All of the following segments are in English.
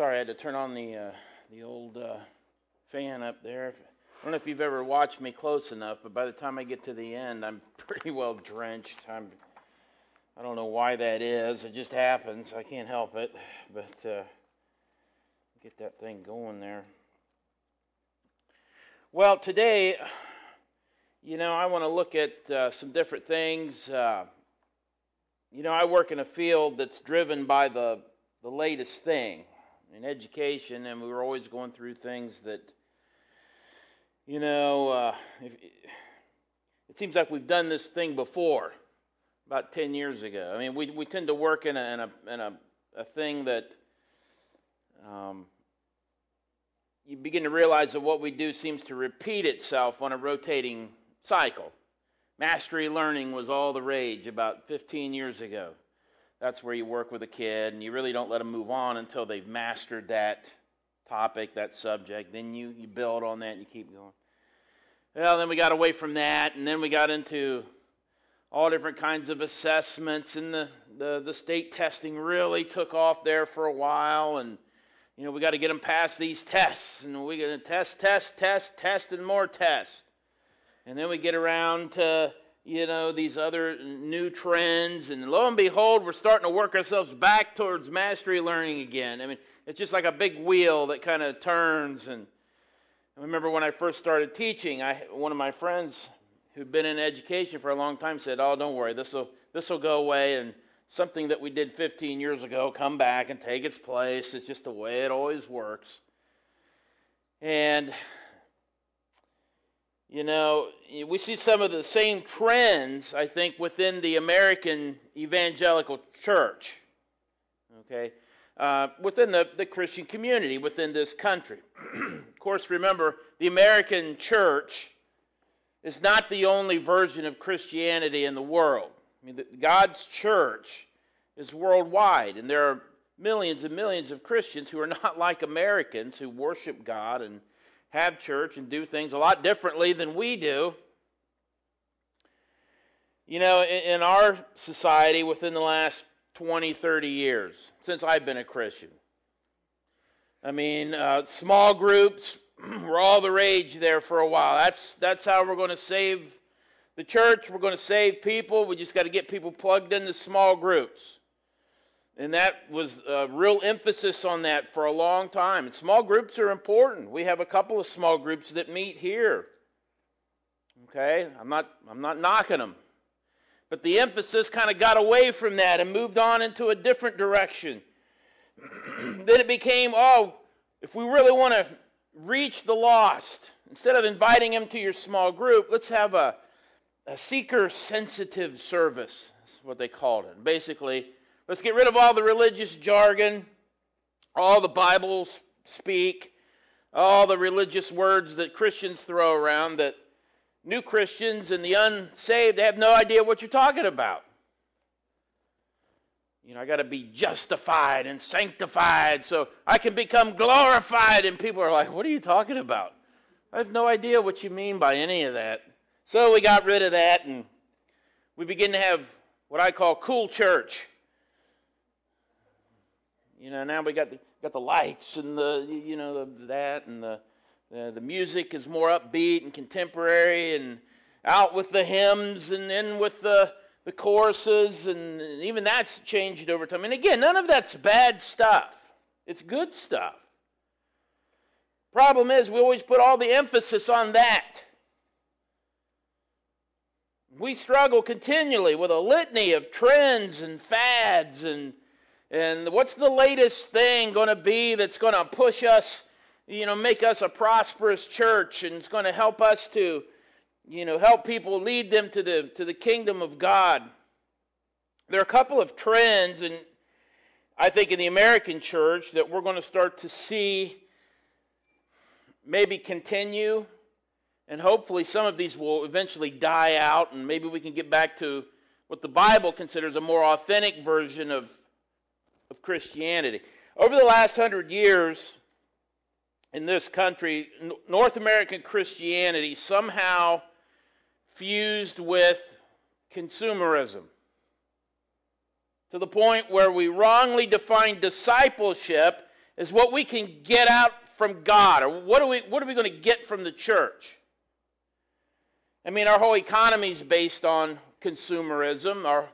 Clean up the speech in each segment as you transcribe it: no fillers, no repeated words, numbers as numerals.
Sorry, I had to turn on the old fan up there. I don't know if you've ever watched me close enough, but by the time I get to the end, I'm pretty well drenched. I don't know why that is. It just happens. I can't help it. But get that thing going there. Well, today, you know, I want to look at some different things. You know, I work in a field that's driven by the latest thing in education, and we were always going through things that, you know, it seems like we've done this thing before, about 10 years ago. I mean, we tend to work in a thing that you begin to realize that what we do seems to repeat itself on a rotating cycle. Mastery learning was all the rage about 15 years ago. That's where you work with a kid, and you really don't let them move on until they've mastered that topic, that subject. Then you build on that, and you keep going. Well, then we got away from that, and then we got into all different kinds of assessments, and the state testing really took off there for a while, and, you know, we got to get them past these tests, and we're going to test, and more tests. And then we get around to, you know, these other new trends, and lo and behold, we're starting to work ourselves back towards mastery learning again. I mean, it's just like a big wheel that kind of turns. And I remember when I first started teaching, one of my friends who'd been in education for a long time said, "Oh, don't worry, this will go away, and something that we did 15 years ago come back and take its place. It's just the way it always works." And you know, we see some of the same trends, I think, within the American evangelical church, okay, within the Christian community, within this country. Of course, remember, the American church is not the only version of Christianity in the world. I mean, God's church is worldwide, and there are millions and millions of Christians who are not like Americans, who worship God and have church and do things a lot differently than we do. You know, in our society, within the last 20, 30 years, since I've been a Christian, I mean, small groups were all the rage there for a while. That's how we're going to save the church. We're going to save people. We just got to get people plugged into small groups. And that was a real emphasis on that for a long time. And small groups are important. We have a couple of small groups that meet here. Okay? I'm not knocking them. But the emphasis kind of got away from that and moved on into a different direction. Then it became, oh, if we really want to reach the lost, instead of inviting them to your small group, let's have a seeker-sensitive service. That's what they called it. Basically, let's get rid of all the religious jargon, all the Bible speak, all the religious words that Christians throw around that new Christians and the unsaved, they have no idea what you're talking about. You know, I got to be justified and sanctified so I can become glorified. And people are like, what are you talking about? I have no idea what you mean by any of that. So we got rid of that, and we begin to have what I call cool church. You know, now we got the lights and the, you know, that and the music is more upbeat and contemporary, and out with the hymns and in with the choruses, and even that's changed over time. And again, none of that's bad stuff. It's good stuff. Problem is, we always put all the emphasis on that. We struggle continually with a litany of trends and fads and what's the latest thing going to be that's going to push us, you know, make us a prosperous church, and it's going to help us to, you know, help people, lead them to the kingdom of God. There are a couple of trends, and I think in the American church, that we're going to start to see maybe continue, and hopefully some of these will eventually die out, and maybe we can get back to what the Bible considers a more authentic version of Christianity. Over the last 100 years in this country, North American Christianity somehow fused with consumerism to the point where we wrongly define discipleship is what we can get out from God, or what are we going to get from the church? I mean, our whole economy is based on consumerism. Our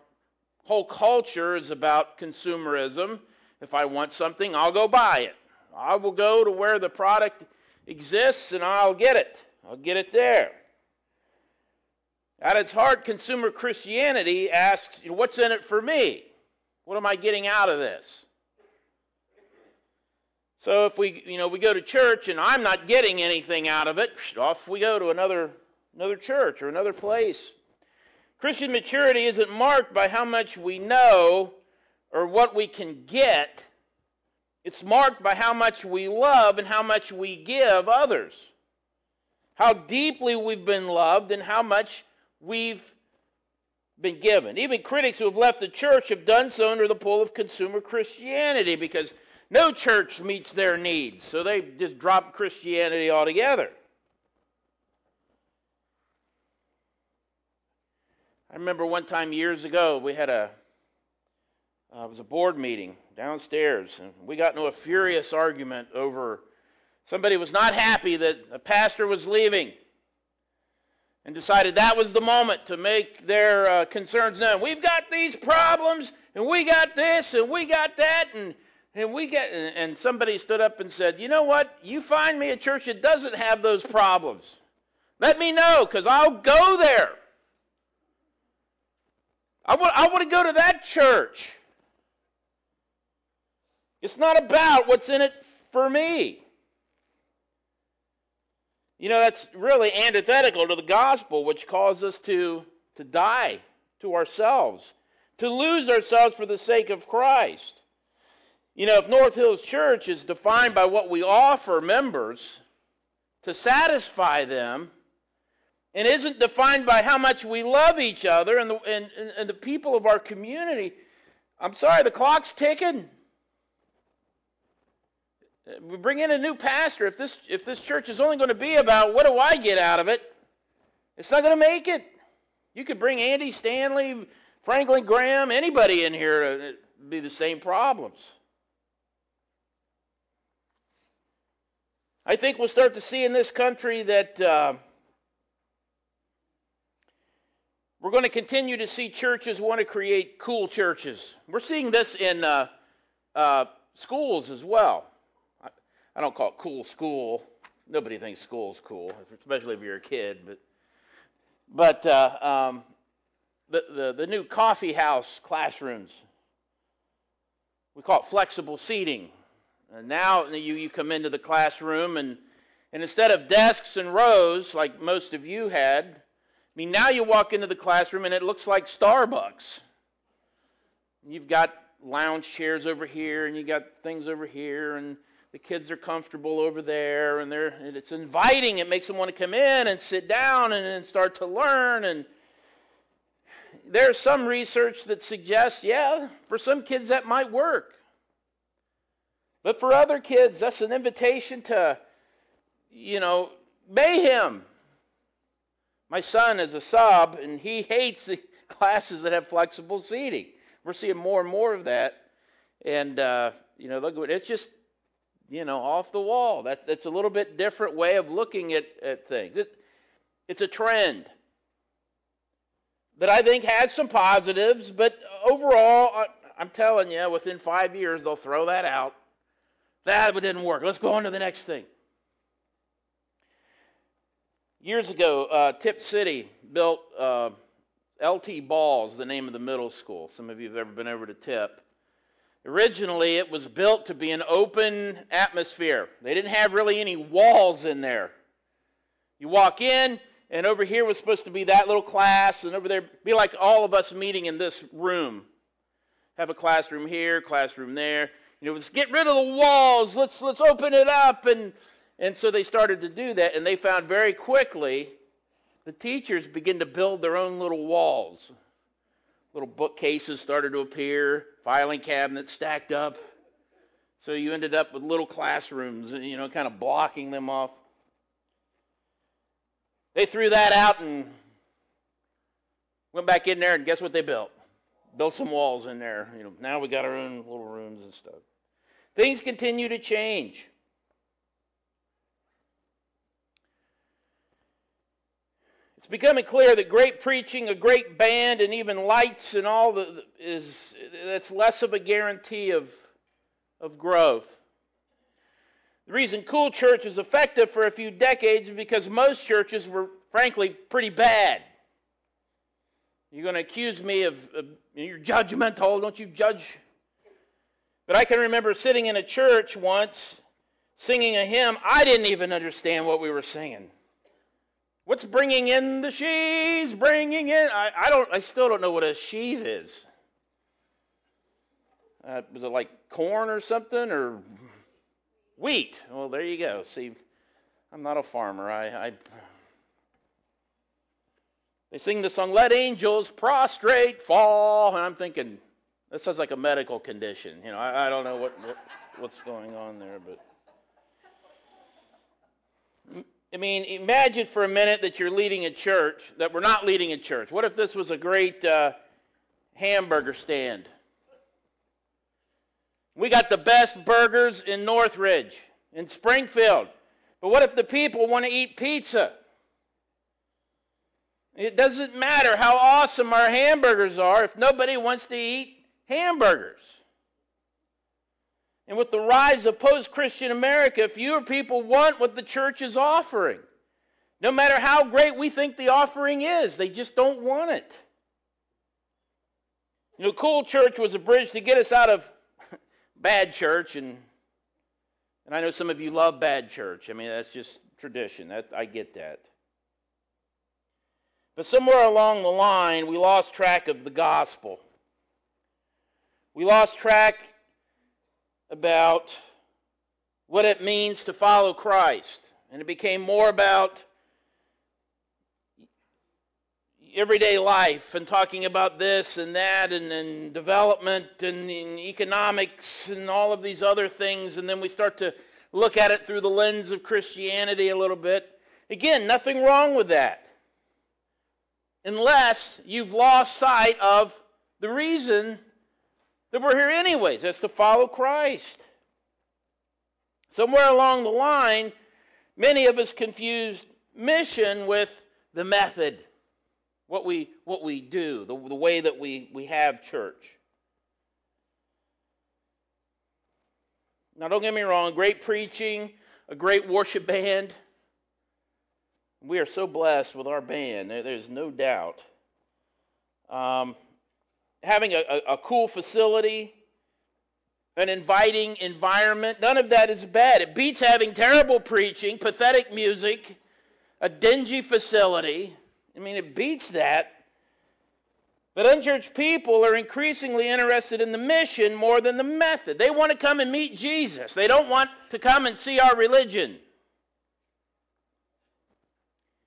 whole culture is about consumerism. If I want something, I'll go buy it. I will go to where the product exists and I'll get it. I'll get it there. At its heart, consumer Christianity asks, what's in it for me? What am I getting out of this? So if we go to church and I'm not getting anything out of it, off we go to another church or another place. Christian maturity isn't marked by how much we know or what we can get. It's marked by how much we love and how much we give others. How deeply we've been loved and how much we've been given. Even critics who have left the church have done so under the pull of consumer Christianity because no church meets their needs, so they just drop Christianity altogether. I remember one time years ago we had it was a board meeting downstairs, and we got into a furious argument over somebody was not happy that a pastor was leaving and decided that was the moment to make their concerns known. We've got these problems, and we got this, and we got that, and somebody stood up and said, you know what? You find me a church that doesn't have those problems. Let me know, because I'll go there. I want to go to that church. It's not about what's in it for me. You know, that's really antithetical to the gospel, which calls us to die to ourselves, to lose ourselves for the sake of Christ. You know, if North Hills Church is defined by what we offer members to satisfy them, and isn't defined by how much we love each other and the people of our community, I'm sorry, the clock's ticking. We bring in a new pastor. If this church is only going to be about what do I get out of it, it's not going to make it. You could bring Andy Stanley, Franklin Graham, anybody in here, it'd be the same problems. I think we'll start to see in this country that we're going to continue to see churches want to create cool churches. We're seeing this in schools as well. I don't call it cool school. Nobody thinks school's cool, especially if you're a kid. But the new coffee house classrooms, we call it flexible seating. And now you come into the classroom, and instead of desks and rows like most of you had, now you walk into the classroom and it looks like Starbucks. You've got lounge chairs over here, and you got things over here, and the kids are comfortable over there, and it's inviting. It makes them want to come in and sit down and start to learn. And there's some research that suggests, yeah, for some kids that might work. But for other kids, that's an invitation to, mayhem. My son is a sub, and he hates the classes that have flexible seating. We're seeing more and more of that. And, it's just, off the wall. That's a little bit different way of looking at things. It's a trend that I think has some positives, but overall, I'm telling you, within 5 years, they'll throw that out. That didn't work. Let's go on to the next thing. Years ago, Tip City built LT Ball's, the name of the middle school. Some of you have ever been over to Tip. Originally, it was built to be an open atmosphere. They didn't have really any walls in there. You walk in, and over here was supposed to be that little class, and over there, be like all of us meeting in this room. Have a classroom here, classroom there. Let's get rid of the walls. Let's open it up. And so they started to do that, and they found very quickly the teachers begin to build their own little walls. Little bookcases started to appear, filing cabinets stacked up. So you ended up with little classrooms, kind of blocking them off. They threw that out and went back in there, and guess what they built? Built some walls in there. Now we got our own little rooms and stuff. Things continue to change. It's becoming clear that great preaching, a great band, and even lights and all that's less of a guarantee of growth. The reason cool church was effective for a few decades is because most churches were, frankly, pretty bad. You're going to accuse me of you're judgmental, don't you judge? But I can remember sitting in a church once, singing a hymn. I didn't even understand what we were singing. What's bringing in the sheaves? Bringing in? I still don't know what a sheaf is. Was it like corn or something or wheat? Well, there you go. See, I'm not a farmer. They sing the song, "Let Angels Prostrate Fall," and I'm thinking, that sounds like a medical condition. You know, I don't know what's going on there, but I mean, imagine for a minute that you're leading a church, that we're not leading a church. What if this was a great hamburger stand? We got the best burgers in Northridge, in Springfield. But what if the people want to eat pizza? It doesn't matter how awesome our hamburgers are if nobody wants to eat hamburgers. And with the rise of post-Christian America, fewer people want what the church is offering. No matter how great we think the offering is, they just don't want it. You know, cool church was a bridge to get us out of bad church, and I know some of you love bad church. I mean, that's just tradition. I get that. But somewhere along the line, we lost track of the gospel. We lost track about what it means to follow Christ. And it became more about everyday life and talking about this and that and development and economics and all of these other things. And then we start to look at it through the lens of Christianity a little bit. Again, nothing wrong with that. Unless you've lost sight of the reason that we're here anyways. That's to follow Christ. Somewhere along the line, many of us confused mission with the method. What we do, the way that we have church. Now don't get me wrong, great preaching, a great worship band. We are so blessed with our band, there's no doubt. Having a cool facility, an inviting environment, none of that is bad. It beats having terrible preaching, pathetic music, a dingy facility. I mean, it beats that. But unchurched people are increasingly interested in the mission more than the method. They want to come and meet Jesus. They don't want to come and see our religion.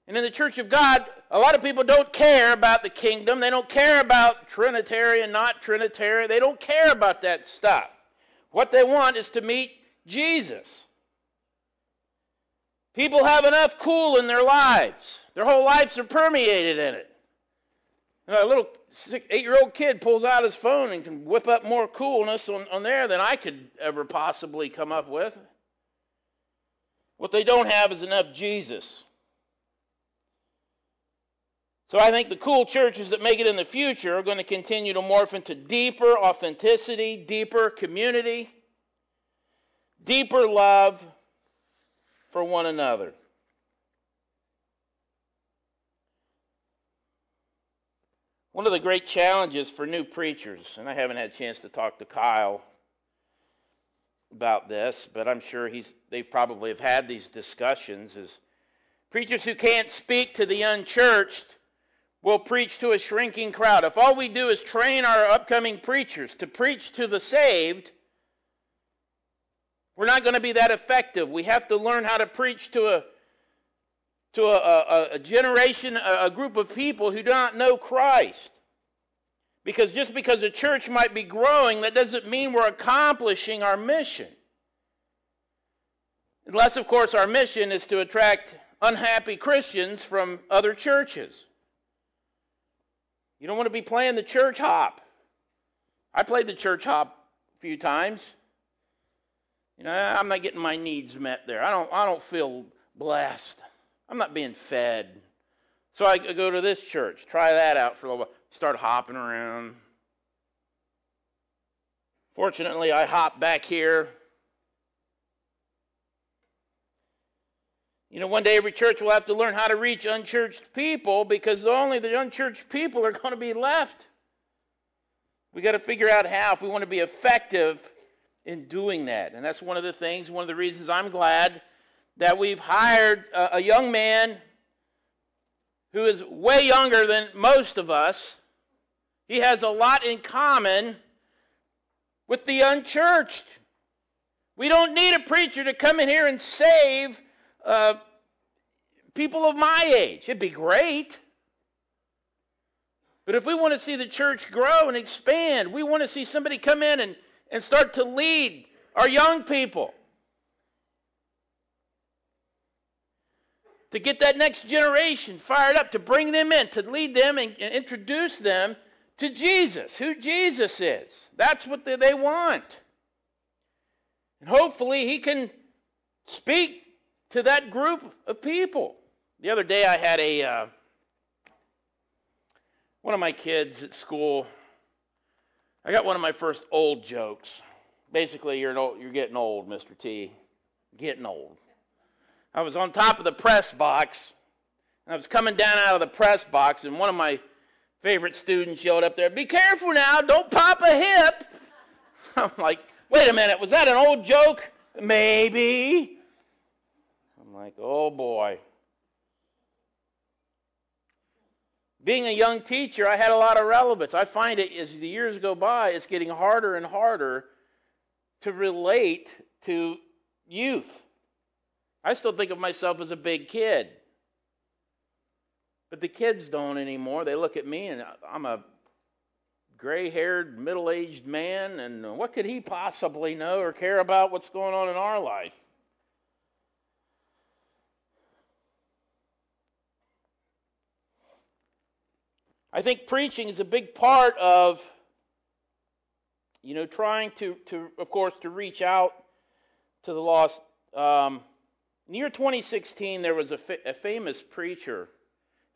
And in the church of God, a lot of people don't care about the kingdom. They don't care about Trinitarian, not Trinitarian. They don't care about that stuff. What they want is to meet Jesus. People have enough cool in their lives. Their whole lives are permeated in it. A little 8-year-old kid pulls out his phone and can whip up more coolness on there than I could ever possibly come up with. What they don't have is enough Jesus. So I think the cool churches that make it in the future are going to continue to morph into deeper authenticity, deeper community, deeper love for one another. One of the great challenges for new preachers, and I haven't had a chance to talk to Kyle about this, but I'm sure they probably have had these discussions, is preachers who can't speak to the unchurched will preach to a shrinking crowd. If all we do is train our upcoming preachers to preach to the saved, we're not going to be that effective. We have to learn how to preach to a generation, a group of people who do not know Christ. Because just because a church might be growing, that doesn't mean we're accomplishing our mission. Unless, of course, our mission is to attract unhappy Christians from other churches. You don't want to be playing the church hop. I played the church hop a few times. You know, I'm not getting my needs met there. I don't feel blessed. I'm not being fed. So I go to this church, try that out for a little while, start hopping around. Fortunately, I hop back here. You know, one day every church will have to learn how to reach unchurched people because only the unchurched people are going to be left. We've got to figure out how if we want to be effective in doing that. And that's one of the things, one of the reasons I'm glad that we've hired a young man who is way younger than most of us. He has a lot in common with the unchurched. We don't need a preacher to come in here and save people of my age. It'd be great. But if we want to see the church grow and expand, we want to see somebody come in and start to lead our young people to get that next generation fired up, to bring them in, to lead them and introduce them to Jesus, who Jesus is. That's what they want. And hopefully he can speak to that group of people. The other day I had one of my kids at school. I got one of my first old jokes. Basically, you're getting old, Mr. T. Getting old. I was on top of the press box, and I was coming down out of the press box, and one of my favorite students yelled up there, "Be careful now, don't pop a hip." I'm like, wait a minute, was that an old joke? Maybe. I'm like, oh boy. Being a young teacher, I had a lot of relevance. I find it, as the years go by, it's getting harder and harder to relate to youth. I still think of myself as a big kid. But the kids don't anymore. They look at me, and I'm a gray-haired, middle-aged man, and what could he possibly know or care about what's going on in our life? I think preaching is a big part of, you know, trying to of course, to reach out to the lost. In the year 2016, there was a famous preacher.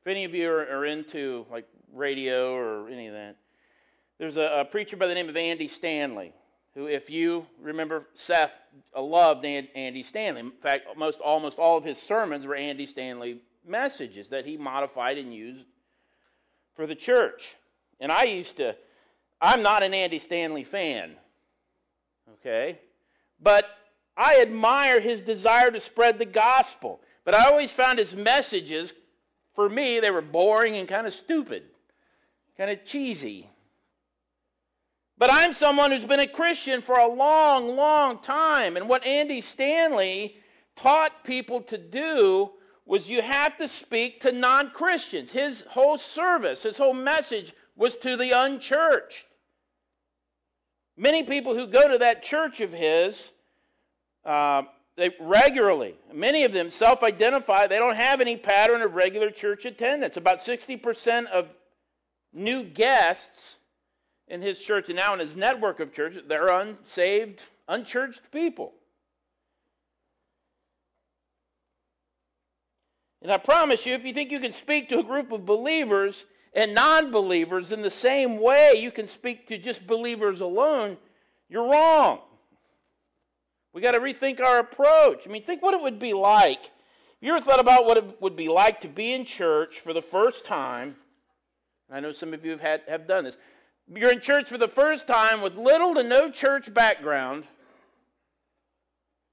If any of you are into, like, radio or any of that, there's a preacher by the name of Andy Stanley, who, if you remember, Seth loved Andy Stanley. In fact, almost all of his sermons were Andy Stanley messages that he modified and used for the church. And I'm not an Andy Stanley fan, okay? But I admire his desire to spread the gospel. But I always found his messages, for me, they were boring and kind of stupid, kind of cheesy. But I'm someone who's been a Christian for a long, long time. And what Andy Stanley taught people to do was you have to speak to non-Christians. His whole service, his whole message was to the unchurched. Many people who go to that church of his, they regularly, many of them self-identify, they don't have any pattern of regular church attendance. About 60% of new guests in his church and now in his network of churches, they're unsaved, unchurched people. And I promise you, if you think you can speak to a group of believers and non-believers in the same way you can speak to just believers alone, you're wrong. We got to rethink our approach. I mean, think what it would be like. Have you ever thought about what it would be like to be in church for the first time? I know some of you have done this. You're in church for the first time with little to no church background.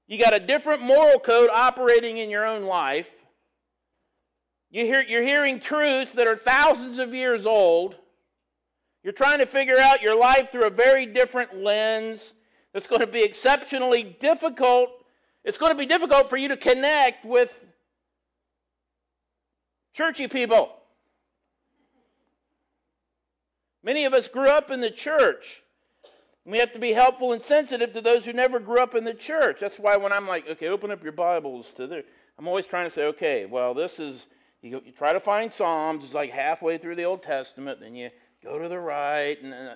You got a different moral code operating in your own life. You're hearing truths that are thousands of years old. You're trying to figure out your life through a very different lens. That's going to be exceptionally difficult. It's going to be difficult for you to connect with churchy people. Many of us grew up in the church. We have to be helpful and sensitive to those who never grew up in the church. That's why when I'm like, okay, open up your Bibles to there, I'm always trying to say, okay, well, this is... You try to find Psalms. It's like halfway through the Old Testament. Then you go to the right. And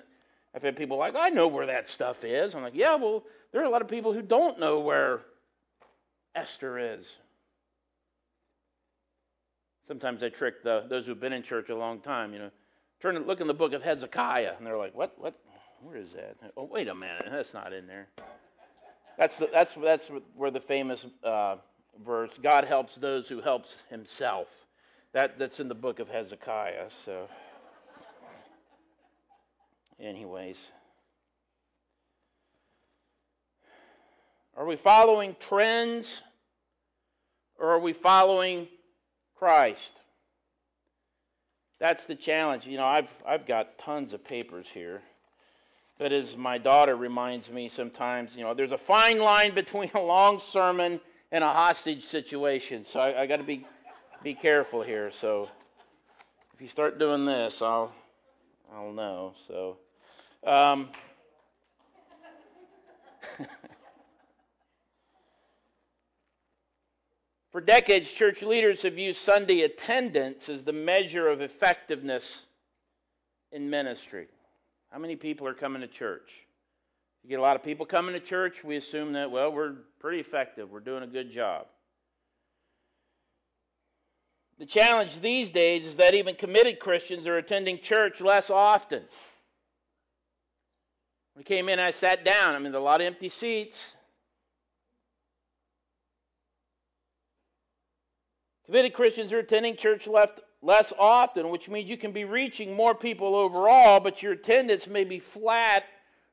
I've had people like, I know where that stuff is. I'm like, yeah, well, there are a lot of people who don't know where Esther is. Sometimes I trick those who've been in church a long time, you know. Turn and look in the book of Hezekiah, and they're like, what? Where is that? Oh, wait a minute, that's not in there. That's where the famous verse, God helps those who helps himself. That's in the book of Hezekiah, so. Anyways. Are we following trends, or are we following Christ? That's the challenge. You know, I've got tons of papers here. But as my daughter reminds me sometimes, you know, there's a fine line between a long sermon and a hostage situation. So I got to be careful here. So if you start doing this, I'll know. So for decades, church leaders have used Sunday attendance as the measure of effectiveness in ministry. How many people are coming to church? You get a lot of people coming to church, we assume that, well, we're pretty effective, we're doing a good job. The challenge these days is that even committed Christians are attending church less often. When I came in, I sat down. I mean, there are a lot of empty seats. Committed Christians are attending church less often, which means you can be reaching more people overall, but your attendance may be flat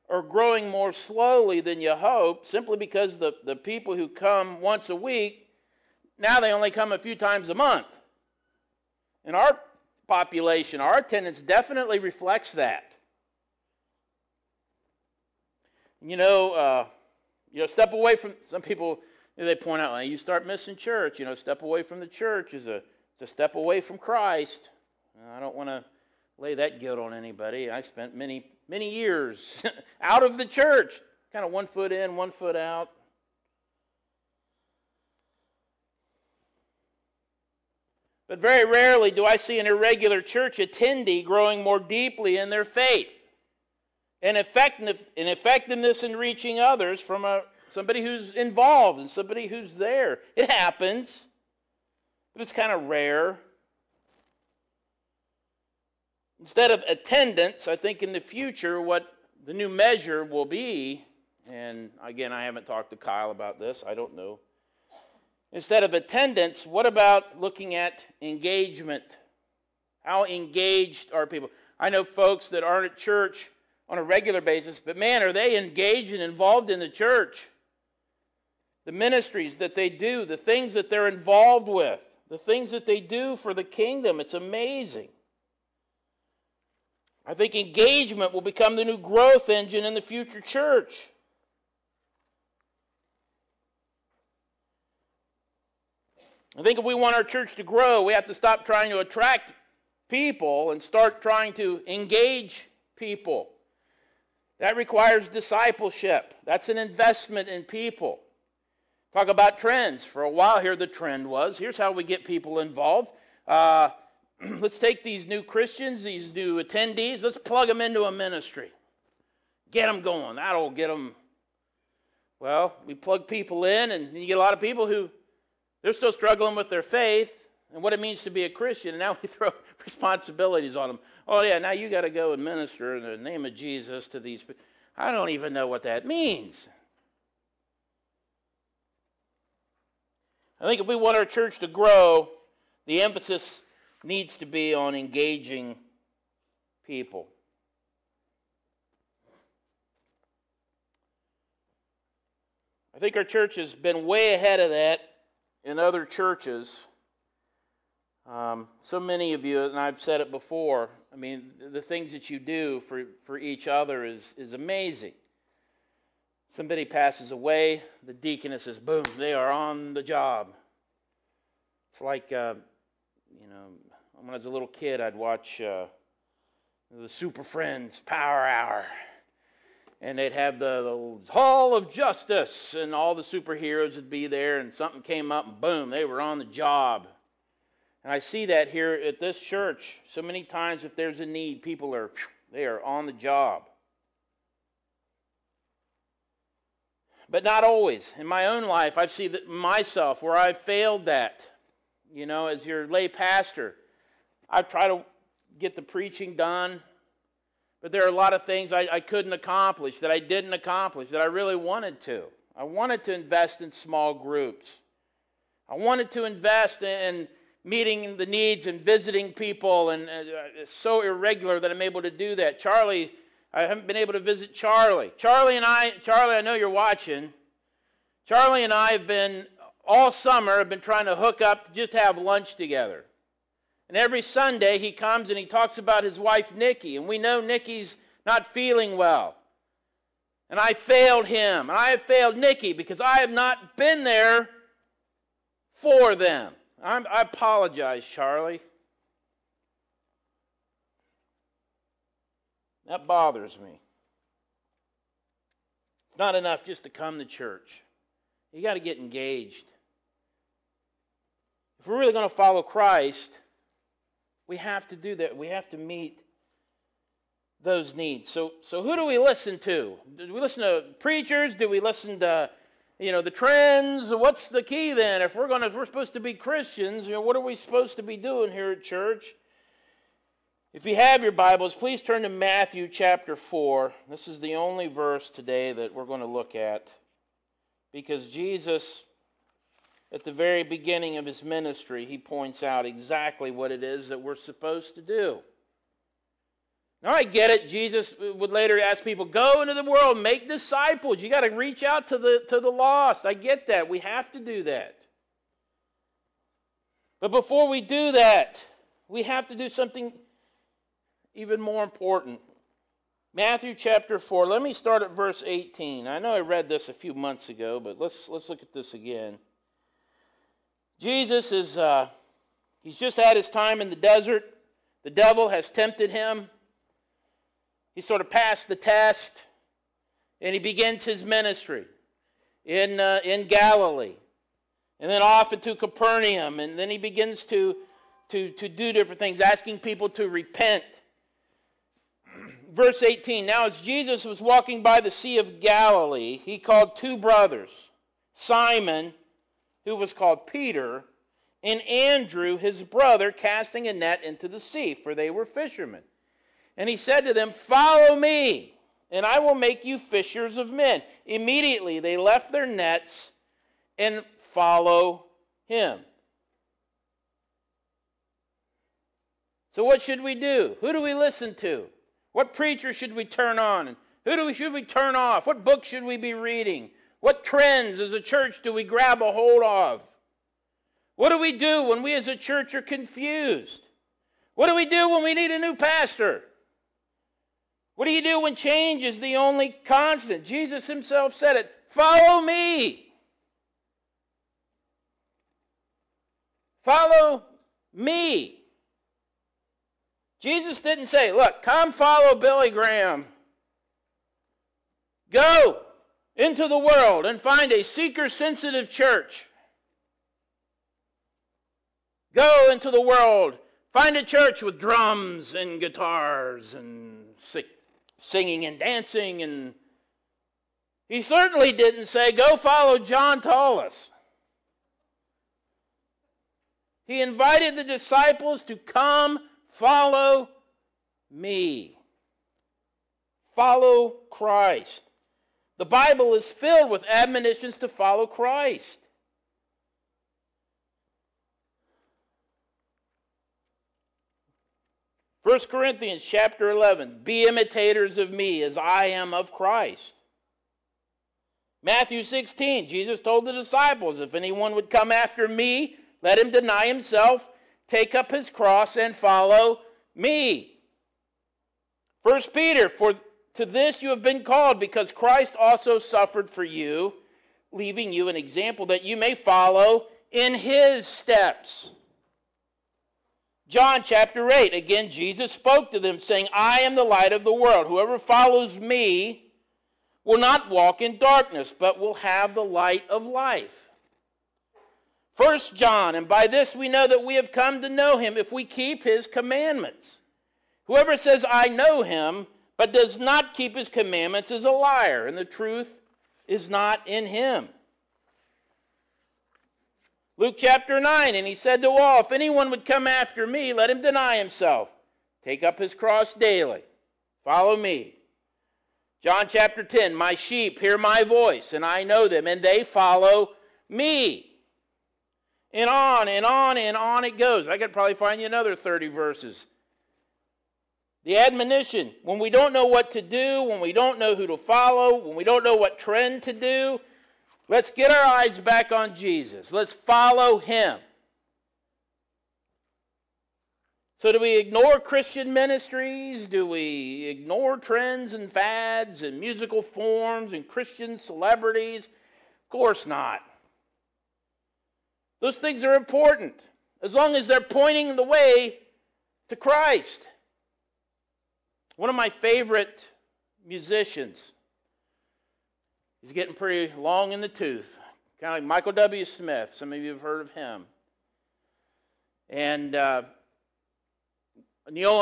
or growing more slowly than you hope, simply because the people who come once a week, now they only come a few times a month. In our population, our attendance definitely reflects that. You know, step away from, some people, they point out, well, you start missing church, you know, step away from the church is to step away from Christ. I don't want to lay that guilt on anybody. I spent many, many years out of the church, kind of one foot in, one foot out. But very rarely do I see an irregular church attendee growing more deeply in their faith and effectiveness in reaching others from somebody who's involved and somebody who's there. It happens. But it's kind of rare. Instead of attendance, I think in the future what the new measure will be, and again, I haven't talked to Kyle about this, I don't know. Instead of attendance, what about looking at engagement? How engaged are people? I know folks that aren't at church on a regular basis, but man, are they engaged and involved in the church? The ministries that they do, the things that they're involved with, the things that they do for the kingdom. It's amazing. I think engagement will become the new growth engine in the future church. I think if we want our church to grow, we have to stop trying to attract people and start trying to engage people. That requires discipleship. That's an investment in people. Talk about trends. For a while here, the trend was, here's how we get people involved. Let's take these new Christians, these new attendees, let's plug them into a ministry. Get them going. That'll get them. Well, we plug people in, and you get a lot of people who, they're still struggling with their faith and what it means to be a Christian, and now we throw responsibilities on them. Oh, yeah, now you got to go and minister in the name of Jesus to these people. I don't even know what that means. I think if we want our church to grow, the emphasis needs to be on engaging people. I think our church has been way ahead of that in other churches. So many of you, and I've said it before, I mean, the things that you do for each other is amazing. Somebody passes away, the deaconess is, boom, they are on the job. It's like, you know, when I was a little kid, I'd watch the Super Friends Power Hour. And they'd have the Hall of Justice, and all the superheroes would be there, and something came up, and boom, they were on the job. And I see that here at this church. So many times if there's a need, people are on the job. but not always. In my own life, I've seen myself where I've failed that. You know, as your lay pastor, I've tried to get the preaching done, but there are a lot of things I couldn't accomplish, that I didn't accomplish, that I really wanted to. I wanted to invest in small groups. I wanted to invest in meeting the needs and visiting people, and it's so irregular that I'm able to do that. Charlie, I haven't been able to visit Charlie. Charlie, I know you're watching. Charlie and I have been, all summer, have been trying to hook up to just have lunch together. And every Sunday he comes and he talks about his wife, Nikki, and we know Nikki's not feeling well. And I failed him, and I have failed Nikki because I have not been there for them. I apologize, Charlie. That bothers me. It's not enough just to come to church. You got to get engaged. If we're really going to follow Christ, we have to do that. We have to meet those needs. So who do we listen to? Do we listen to preachers? Do we listen to the trends? What's the key then? If we're supposed to be Christians, what are we supposed to be doing here at church? If you have your Bibles, please turn to Matthew chapter 4. This is the only verse today that we're going to look at, because Jesus, at the very beginning of his ministry, he points out exactly what it is that we're supposed to do. Now, I get it. Jesus would later ask people, go into the world, make disciples. You got to reach out to the lost. I get that. We have to do that. But before we do that, we have to do something even more important. Matthew chapter 4. Let me start at verse 18. I know I read this a few months ago, but let's look at this again. Jesus is, he's just had his time in the desert. The devil has tempted him. He sort of passed the test, and he begins his ministry in Galilee, and then off into Capernaum, and then he begins to do different things, asking people to repent. Verse 18, now as Jesus was walking by the Sea of Galilee, he called two brothers, Simon, who was called Peter, and Andrew, his brother, casting a net into the sea, for they were fishermen. And he said to them, follow me, and I will make you fishers of men. Immediately they left their nets and follow him. So what should we do? Who do we listen to? What preacher should we turn on? Who should we turn off? What book should we be reading? What trends as a church do we grab a hold of? What do we do when we as a church are confused? What do we do when we need a new pastor? What do you do when change is the only constant? Jesus himself said it. Follow me. Follow me. Jesus didn't say, look, come follow Billy Graham. Go into the world and find a seeker-sensitive church. Go into the world. Find a church with drums and guitars and singing and dancing. And he certainly didn't say, go follow John Tullis. He invited the disciples to come follow me. Follow Christ. The Bible is filled with admonitions to follow Christ. First Corinthians chapter 11, be imitators of me as I am of Christ. Matthew 16, Jesus told the disciples, if anyone would come after me, let him deny himself, take up his cross, and follow me. First Peter, for to this you have been called, because Christ also suffered for you, leaving you an example that you may follow in his steps. John chapter 8, again, Jesus spoke to them, saying, I am the light of the world. Whoever follows me will not walk in darkness, but will have the light of life. 1 John, and by this we know that we have come to know him, if we keep his commandments. Whoever says, I know him, but does not keep his commandments is a liar, and the truth is not in him. Luke chapter 9, and he said to all, if anyone would come after me, let him deny himself, take up his cross daily, follow me. John chapter 10, my sheep hear my voice, and I know them, and they follow me. And on and on and on it goes. I could probably find you another 30 verses. The admonition, when we don't know what to do, when we don't know who to follow, when we don't know what trend to do, let's get our eyes back on Jesus. Let's follow him. So do we ignore Christian ministries? Do we ignore trends and fads and musical forms and Christian celebrities? Of course not. Those things are important as long as they're pointing the way to Christ. One of my favorite musicians, he's getting pretty long in the tooth, kind of like Michael W. Smith. Some of you have heard of him. And Neola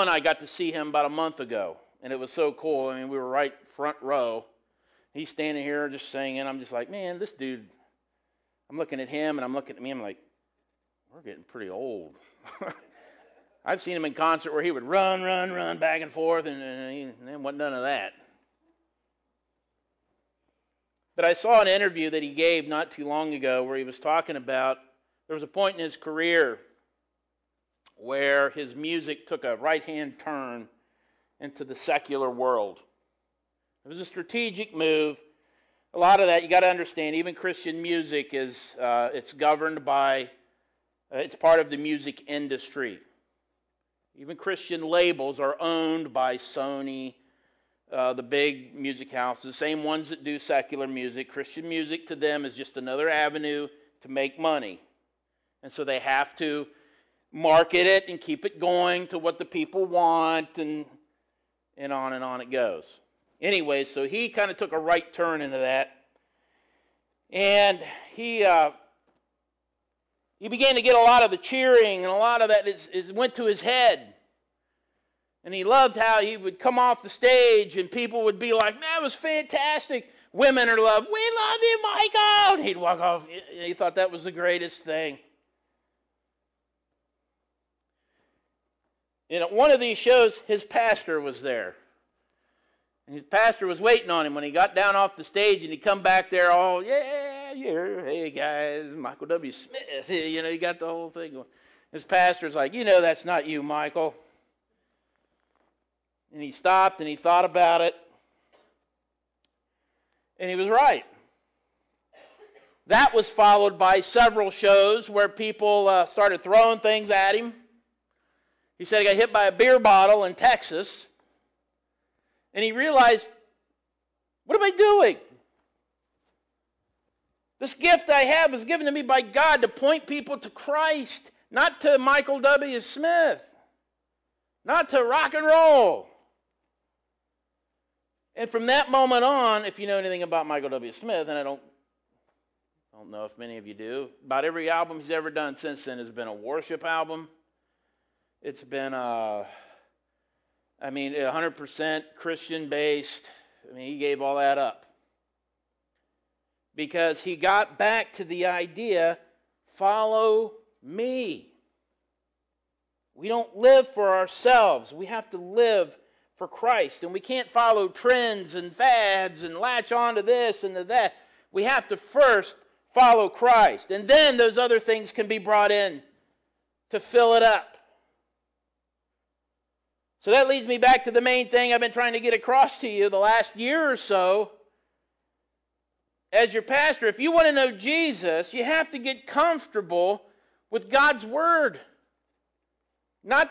and I got to see him about a month ago, and it was so cool. I mean, we were right front row. He's standing here just singing. I'm just like, man, this dude, I'm looking at him, and I'm looking at me. I'm like, we're getting pretty old. I've seen him in concert where he would run back and forth, and wasn't none of that. But I saw an interview that he gave not too long ago where he was talking about there was a point in his career where his music took a right-hand turn into the secular world. It was a strategic move. A lot of that, you got to understand, even Christian music is it's governed by, it's part of the music industry. Even Christian labels are owned by Sony, the big music houses, the same ones that do secular music. Christian music to them is just another avenue to make money. And so they have to market it and keep it going to what the people want, and on it goes. Anyway, so he kind of took a right turn into that. And he began to get a lot of the cheering, and a lot of that went to his head. And he loved how he would come off the stage and people would be like, man, that was fantastic. Women are loved. We love you, Michael. And he'd walk off. He thought that was the greatest thing. And at one of these shows, his pastor was there. And his pastor was waiting on him when he got down off the stage, and he'd come back there all, yeah, hey, guys, Michael W. Smith. You know, he got the whole thing going. His pastor's like, you know, that's not you, Michael. And he stopped and he thought about it. And he was right. That was followed by several shows where people started throwing things at him. He said he got hit by a beer bottle in Texas. And he realized, what am I doing? This gift I have was given to me by God to point people to Christ, not to Michael W. Smith, not to rock and roll. And from that moment on, if you know anything about Michael W. Smith, and I don't know if many of you do, about every album he's ever done since then has been a worship album. It's been, 100% Christian-based. I mean, he gave all that up. Because he got back to the idea, follow me. We don't live for ourselves. We have to live for Christ. And we can't follow trends and fads and latch on to this and to that. We have to first follow Christ. And then those other things can be brought in to fill it up. So that leads me back to the main thing I've been trying to get across to you the last year or so. As your pastor, if you want to know Jesus, you have to get comfortable with God's Word. Not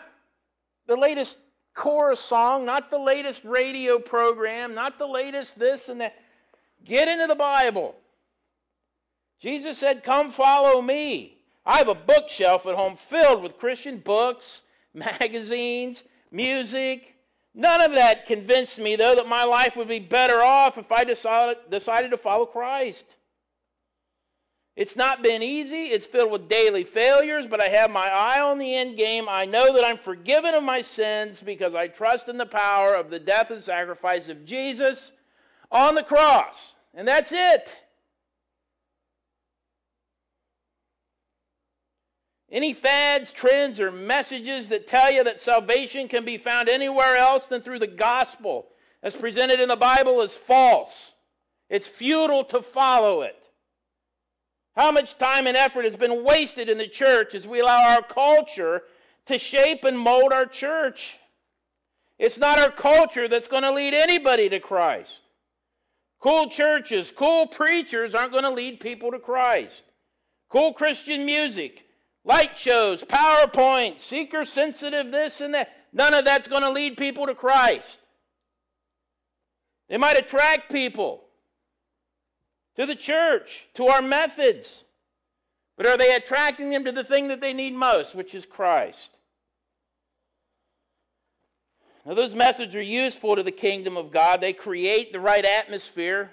the latest chorus song, not the latest radio program, not the latest this and that. Get into the Bible. Jesus said, come follow me. I have a bookshelf at home filled with Christian books, magazines, music. None of that convinced me, though, that my life would be better off if I decided to follow Christ. It's not been easy. It's filled with daily failures, but I have my eye on the end game. I know that I'm forgiven of my sins because I trust in the power of the death and sacrifice of Jesus on the cross. And that's it. Any fads, trends, or messages that tell you that salvation can be found anywhere else than through the gospel as presented in the Bible is false. It's futile to follow it. How much time and effort has been wasted in the church as we allow our culture to shape and mold our church? It's not our culture that's going to lead anybody to Christ. Cool churches, cool preachers aren't going to lead people to Christ. Cool Christian music, light shows, PowerPoint, seeker-sensitive this and that, none of that's going to lead people to Christ. They might attract people to the church, to our methods, but are they attracting them to the thing that they need most, which is Christ? Now, those methods are useful to the kingdom of God. They create the right atmosphere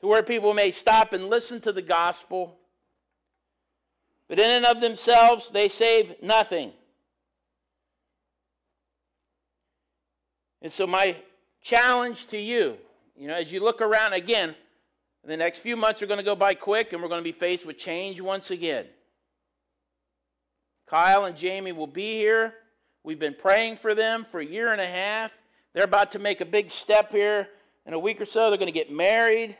to where people may stop and listen to the gospel. But in and of themselves, they save nothing. And so my challenge to you, as you look around again, the next few months are going to go by quick, and we're going to be faced with change once again. Kyle and Jamie will be here. We've been praying for them for a year and a half. They're about to make a big step here. In a week or so, they're going to get married.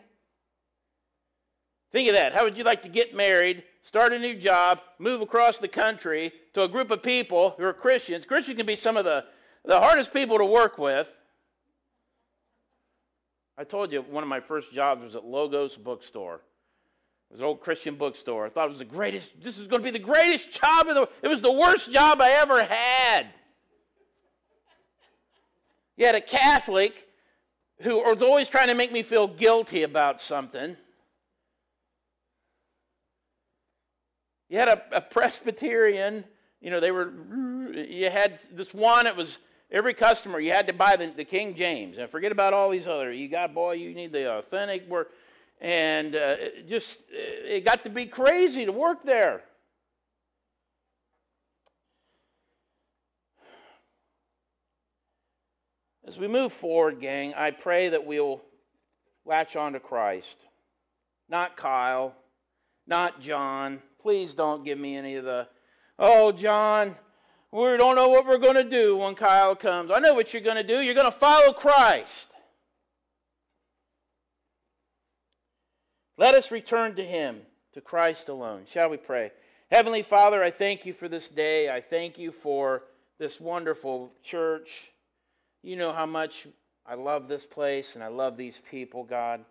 Think of that. How would you like to get married, start a new job, move across the country to a group of people who are Christians? Christians can be some of the hardest people to work with. I told you one of my first jobs was at Logos Bookstore. It was an old Christian bookstore. I thought it was the greatest. This is going to be the greatest job in the world. It was the worst job I ever had. You had a Catholic who was always trying to make me feel guilty about something. You had a Presbyterian. You had this one. It was every customer. You had to buy the King James. And forget about all these other. You need the authentic word. And it got to be crazy to work there. As we move forward, gang, I pray that we'll latch on to Christ. Not Kyle, not John. Please don't give me any of the, oh, John, we don't know what we're going to do when Kyle comes. I know what you're going to do. You're going to follow Christ. Let us return to Him, to Christ alone. Shall we pray? Heavenly Father, I thank you for this day. I thank you for this wonderful church. You know how much I love this place and I love these people, God.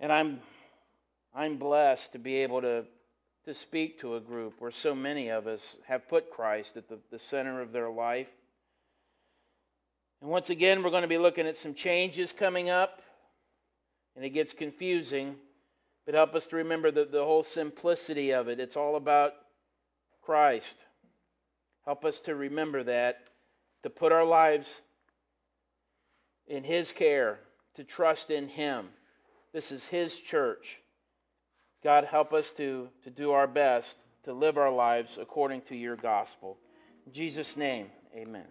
And I'm blessed to be able to speak to a group where so many of us have put Christ at the center of their life. And once again, we're going to be looking at some changes coming up. And it gets confusing, but help us to remember the whole simplicity of it. It's all about Christ. Help us to remember that, to put our lives in His care, to trust in Him. This is His church. God, help us to do our best to live our lives according to your gospel. In Jesus' name, amen.